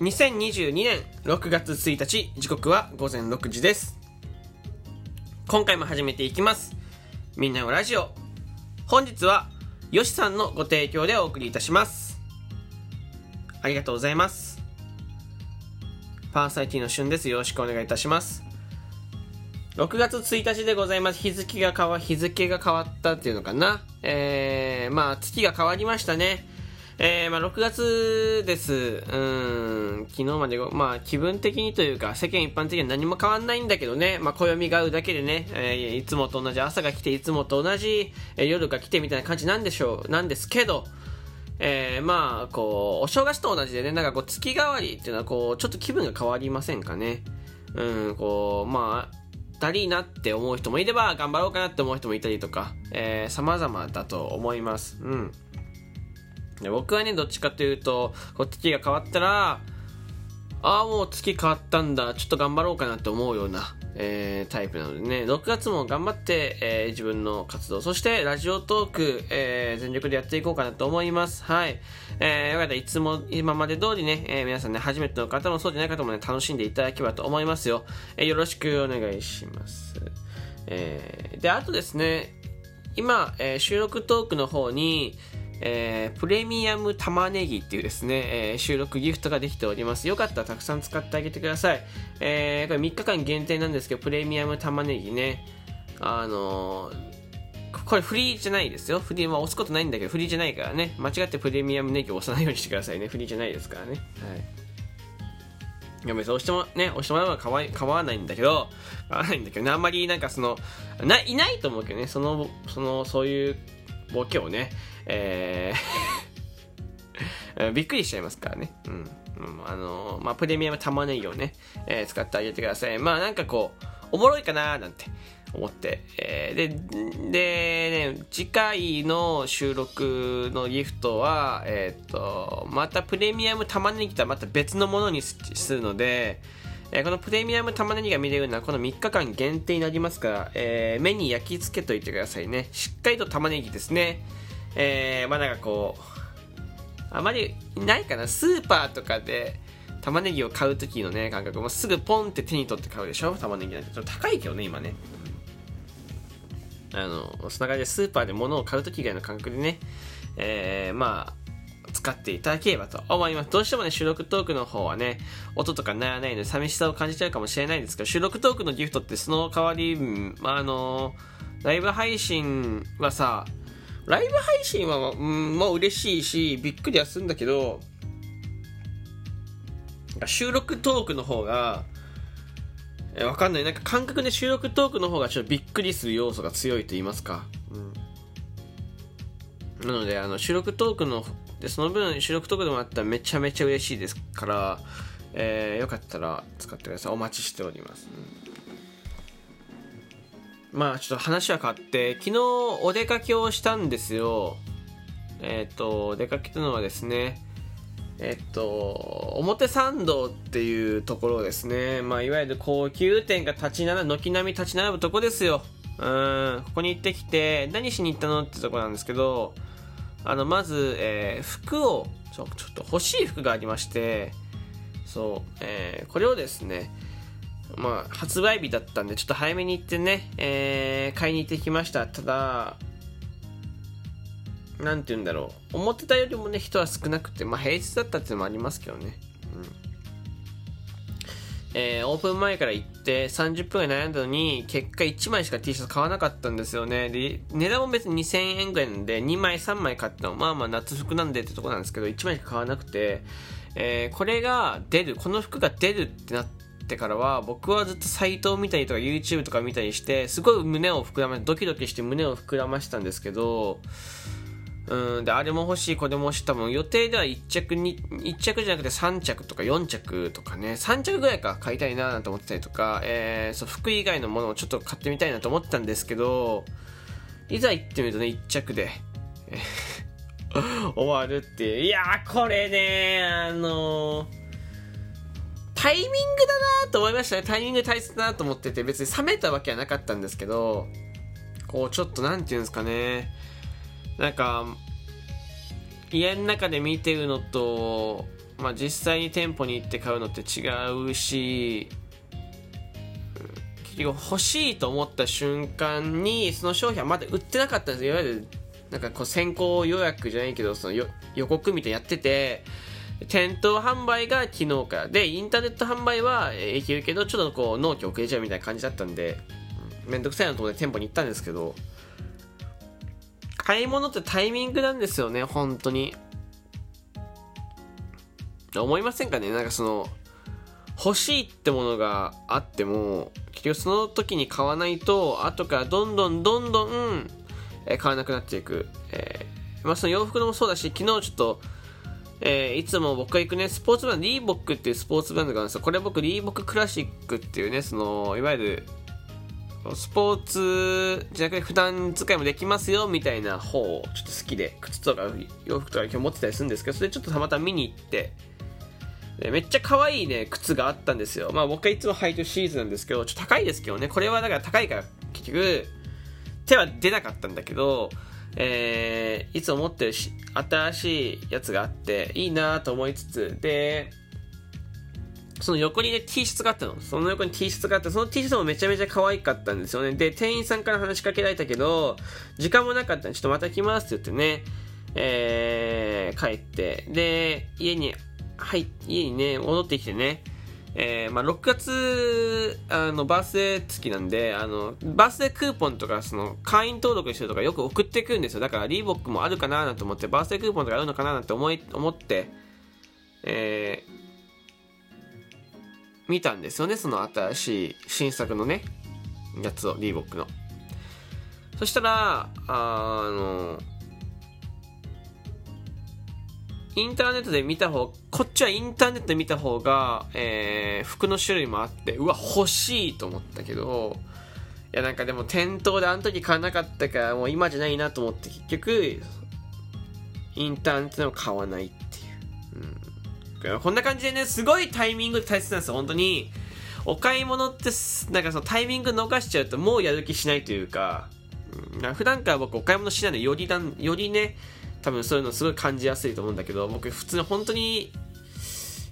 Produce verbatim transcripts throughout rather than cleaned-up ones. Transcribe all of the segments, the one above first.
にせんにじゅうにねんろくがつついたち、時刻はごぜんろくじです。今回も始めていきます、みんなのラジオ。本日はよしさんのご提供でお送りいたします。ありがとうございます。パーサイティのしゅんです。よろしくお願いいたします。ろくがつついたちでございます。日付が変わ日付が変わったっていうのかな、えー、まあ月が変わりましたね。えー、まあろくがつです。うーん、昨日まで、まあ気分的にというか世間一般的には何も変わんないんだけどね、まあ暦が合うだけでね、えー、いつもと同じ朝が来ていつもと同じ、えー、夜が来てみたいな感じなんでしょうなんですけど、えー、まあこうお正月と同じでね、なんかこう月替わりっていうのはこうちょっと気分が変わりませんかね。うん、こうまあだりーなって思う人もいれば頑張ろうかなって思う人もいたりとか、えー、様々だと思います。うん、で僕はねどっちかというとこう月が変わったらああもう月変わったんだちょっと頑張ろうかなって思うような、えー、タイプなのでね、ろくがつも頑張って、えー、自分の活動そしてラジオトーク、えー、全力でやっていこうかなと思います。はい、えー、よかったらいつも今まで通りね、えー、皆さんね初めての方もそうじゃない方もね楽しんでいただければと思いますよ。えー、よろしくお願いします。えー、であとですね今、えー、収録トークの方にえー、プレミアム玉ねぎっていうですね、えー、収録ギフトができております。よかったらたくさん使ってあげてください。えー、これみっかかん限定なんですけど、プレミアム玉ねぎね、あのー、これフリーじゃないですよ。フリーは押すことないんだけどフリーじゃないからね、間違ってプレミアムネギを押さないようにしてくださいね。フリーじゃないですからね。はい、いや別に押してもね押してもらうのは構い構わないんだけど構わないんだけど、ね、あんまりなんかそのないないと思うけどね、そのそのそういうボケをね、えー、びっくりしちゃいますからね。うん、あのー、まあプレミアム玉ねぎをね、えー、使ってあげてください。まあなんかこうおもろいかなーなんて思って、えー、でで、ね、次回の収録のギフトはえー、っとまたプレミアム玉ねぎとはまた別のものにするので。えー、このプレミアム玉ねぎが見れるのはこのみっかかん限定になりますから、えー、目に焼き付けといてくださいね。しっかりと玉ねぎですね。えー、まあなんかこうあまりないかな、スーパーとかで玉ねぎを買う時のね感覚もすぐポンって手に取って買うでしょ。玉ねぎなんてちょっと高いけどね今ね、あのそんな感じでスーパーで物を買う時以外の感覚でね、えー、まあ使っていただければと思います。どうしてもね収録トークの方はね音とか鳴らないので寂しさを感じちゃうかもしれないんですけど、収録トークのギフトってその代わり、まあ、あのライブ配信はさライブ配信は、うん、もう嬉しいしびっくりはするんだけど、収録トークの方がえわかんない、なんか感覚で収録トークの方がちょっとびっくりする要素が強いと言いますか、うん、なのであの収録トークのでその分収録トークでもあったらめちゃめちゃ嬉しいですから、えー、よかったら使ってください。お待ちしております。うん、まあちょっと話は変わって昨日お出かけをしたんですよ。えっとお出かけというのはですねえっと表参道っていうところですね、まあ、いわゆる高級店が立ち並ぶ軒並み立ち並ぶとこですよ。うん、ここに行ってきて何しに行ったのってとこなんですけど、あのまず、えー、服をちょ、ちょっと欲しい服がありまして、そう、えー、これをですね、まあ、発売日だったんでちょっと早めに行ってね、えー、買いに行ってきました。ただなんて言うんだろう、思ってたよりもね人は少なくて、まあ、平日だったっていうのもありますけどね、うん、えー、オープン前から行ってさんじゅっぷんぐらい悩んだのに結果いちまいしか T シャツ買わなかったんですよね。で値段も別ににせんえんぐらいなんでにまいさんまい買ってもまあまあ夏服なんでってとこなんですけど、いちまいしか買わなくて、えー、これが出るこの服が出るってなってからは僕はずっとサイトを見たりとか YouTube とか見たりしてすごい胸を膨らましてドキドキして胸を膨らましたんですけど、うん、であれも欲しいこれも欲しい、多分予定ではいっちゃくにいっちゃくじゃなくてさんちゃくとかよんちゃくとかね、さんちゃくぐらいか買いたいなと思ってたりとか、えー、そう服以外のものをちょっと買ってみたいなと思ったんですけど、いざ行ってみるとねいっちゃくで終わるっていう、いやーこれねあのータイミングだなと思いましたね。タイミング大切だなと思ってて、別に冷めたわけはなかったんですけど、こうちょっとなんていうんですかね、なんか家の中で見てるのとまあ、実際に店舗に行って買うのって違うし、うん、結局欲しいと思った瞬間にその商品はまだ売ってなかったんですよ。いわゆるなんかこう先行予約じゃないけど、その予告みたいなやってて、店頭販売が昨日からで、インターネット販売はできるけどちょっとこう納期遅れちゃうみたいな感じだったんで、うん、めんどくさいなと思って店舗に行ったんですけど、買い物ってタイミングなんですよね、本当に。思いませんかね。なんかその欲しいってものがあっても結局その時に買わないと後からどんどんどんどん買わなくなっていく、えーまあ、その洋服のもそうだし、昨日ちょっと、えー、いつも僕が行くねスポーツブランド、リーボックっていうスポーツブランドがあるんですよ。これ僕リーボッククラシックっていうね、そのいわゆるスポーツじゃなくて普段使いもできますよみたいな方をちょっと好きで、靴とか洋服とか今日持ってたりするんですけど、それちょっとたまたま見に行って、めっちゃ可愛いね靴があったんですよ。まあ僕はいつも履いてるシリーズなんですけど、ちょっと高いですけどね。これはだから高いから結局手は出なかったんだけど、えー、いつも持ってるし新しいやつがあっていいなと思いつつ、でその横にね T シャツがあったの。その横に T シャツがあって、その T シャツもめちゃめちゃ可愛かったんですよね。で店員さんから話しかけられたけど時間もなかったんで、ちょっとまた来ますって言ってね、えー、帰ってで家にはい、家にね戻ってきてね、えーまあ、ろくがつあのバースデー付きなんで、あのバースデークーポンとかその会員登録してるとかよく送ってくるんですよ。だからリーボックもあるかなと思って、バースデークーポンとかあるのかななんて思い思って、えー、見たんですよね、その新しい新作のねやつを、リーボックの。そしたら あ, あのインターネットで見た方、こっちはインターネットで見た方が、えー、服の種類もあって、うわ欲しいと思ったけど、いやなんかでも店頭であの時買わなかったからもう今じゃないなと思って、結局インターネットでも買わないっていう、うん、こんな感じでね、すごいタイミング大切なんですよ本当に。お買い物ってなんかそのタイミング逃しちゃうともうやる気しないというか、うん、普段から僕お買い物しないのでよりだん、よりね多分そういうのすごい感じやすいと思うんだけど、僕普通に本当に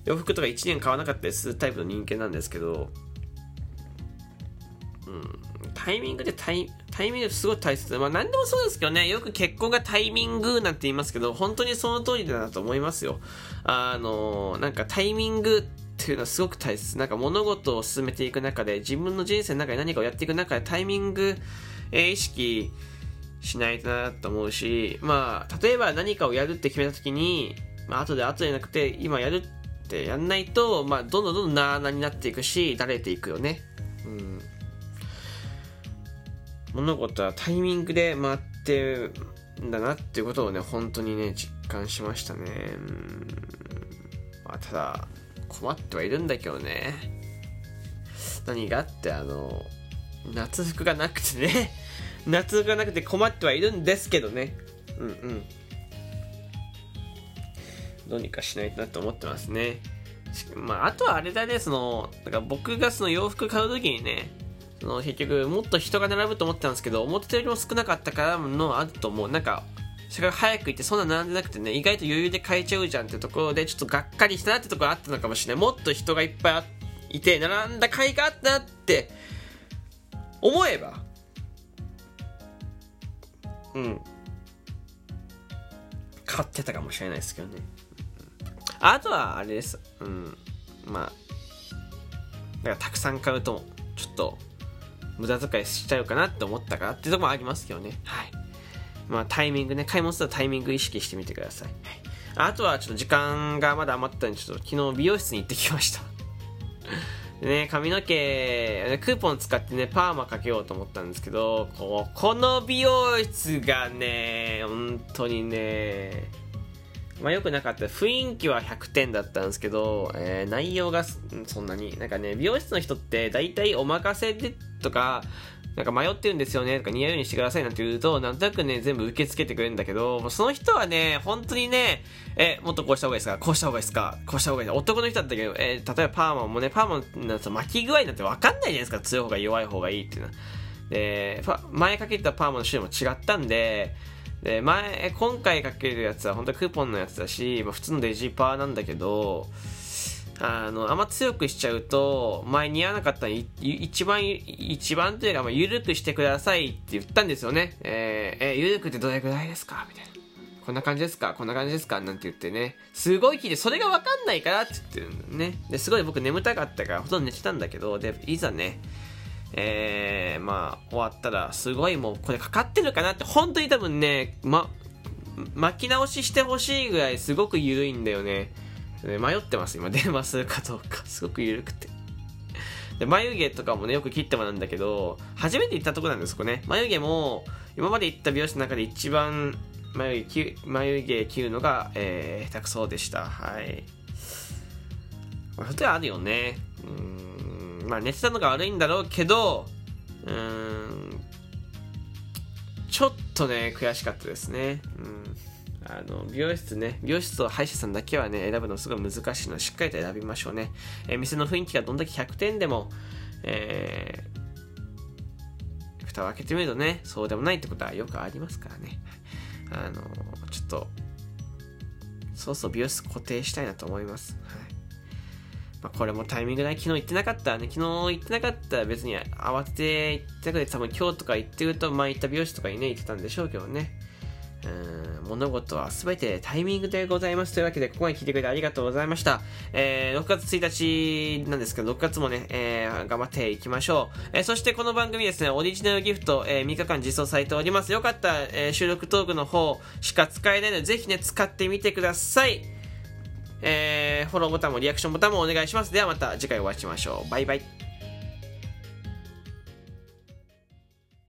洋服とかいちねん買わなかったりするタイプの人間なんですけど、うん、タイミングでタイ、タイミングすごい大切で、まあ何でもそうですけどね、よく結婚がタイミングなんて言いますけど、本当にその通りだなと思いますよ。あのなんかタイミングっていうのはすごく大切。なんか物事を進めていく中で、自分の人生の中で何かをやっていく中でタイミング、えー、意識しないとなと思うし、まあ例えば何かをやるって決めた時に、まあ後で後でなくて今やるってやんないと、まあどんどんどんどんなーなになっていくし、だれていくよね。うん、物事はタイミングで回ってるんだなっていうことをね、本当にね実感しましたね。うん、まあただ困ってはいるんだけどね。何があってあの夏服がなくてね。夏がなくて困ってはいるんですけどね、うんうん、どうにかしないとなと思ってますね。まああとはあれだね、そのだから僕がその洋服買うときにね、その結局もっと人が並ぶと思ってたんですけど、思ってたよりも少なかったからのあると思う。なんかそれから早く行ってそんな並んでなくてね、意外と余裕で買えちゃうじゃんってところでちょっとがっかりしたなってところあったのかもしれない。もっと人がいっぱいいて並んだ甲斐があったなって思えば、うん、買ってたかもしれないですけどね。あとはあれです、うん、まあだからたくさん買うとちょっと無駄遣いしちゃうかなって思ったからっていうところもありますけどね、はい。まあタイミングね、買い物するタイミング意識してみてください、はい。あとはちょっと時間がまだ余ったんで、ちょっと昨日美容室に行ってきましたでね、髪の毛クーポン使ってねパーマかけようと思ったんですけど、 こ, この美容室がね本当にね、まあ、よくなかった。雰囲気はひゃくてんだったんですけど、えー、内容がそんなになんかね、美容室の人って大体お任せでとか、なんか迷ってるんですよねとか似合うようにしてくださいなんて言うと、なんとなくね全部受け付けてくれるんだけど、その人はね本当にね、えもっとこうした方がいいですか、こうした方がいいですか、こうした方がいいですか。男の人だったけど、えー、例えばパーマもね、パーマの巻き具合なんて分かんないじゃないですか、強い方が弱い方がいいっていうのは。で前かけたパーマの種類も違ったんで、で前今回かけるやつは本当にクーポンのやつだし、まあ、普通のデジパーなんだけど、あのあんま強くしちゃうと前似合わなかったのに一番一番というか緩くしてくださいって言ったんですよね。えー、え緩くってどれぐらいですかみたいな、こんな感じですかこんな感じですかなんて言ってね、すごい聞いて、それが分かんないからって言ってるんだよね。ですごい僕眠たかったからほとんど寝てたんだけど、でいざねえー、まあ終わったらすごいもうこれかかってるかなって、本当に多分ね、ま、巻き直ししてほしいぐらいすごく緩いんだよね。迷ってます今電話するかどうか、すごく緩くて。で眉毛とかもねよく切ってもらうんだけど、初めて行ったとこなんですこれね。眉毛も今まで行った美容室の中で一番眉毛切る、眉毛切るのが、えー、下手くそでした。はい。本当にあるよね。うーん、まあ寝てたのが悪いんだろうけど、うーん、ちょっとね悔しかったですね。うん、あの美容室ね、美容室と歯医者さんだけはね選ぶのすごい難しいので、しっかりと選びましょうね。えー、店の雰囲気がどんだけひゃくてんでも、えー、蓋を開けてみるとねそうでもないってことはよくありますからね。あのちょっとそうそう美容室固定したいなと思います。はい、まあ、これもタイミングない昨日行ってなかったらね、昨日行ってなかったら別に慌てて行ってなくて、多分今日とか行ってると前行った美容室とかにね行ってたんでしょうけどね。うん、物事は全てタイミングでございますというわけで、ここまで聞いてくれてありがとうございました。えー、ろくがつついたちなんですけど、ろくがつもね、えー、頑張っていきましょう。えー、そしてこの番組ですね、オリジナルギフト、えー、みっかかん実装されております。よかったら、えー、収録トークの方しか使えないのでぜひね使ってみてください。えー、フォローボタンもリアクションボタンもお願いします。ではまた次回お会いしましょう。バイバイ。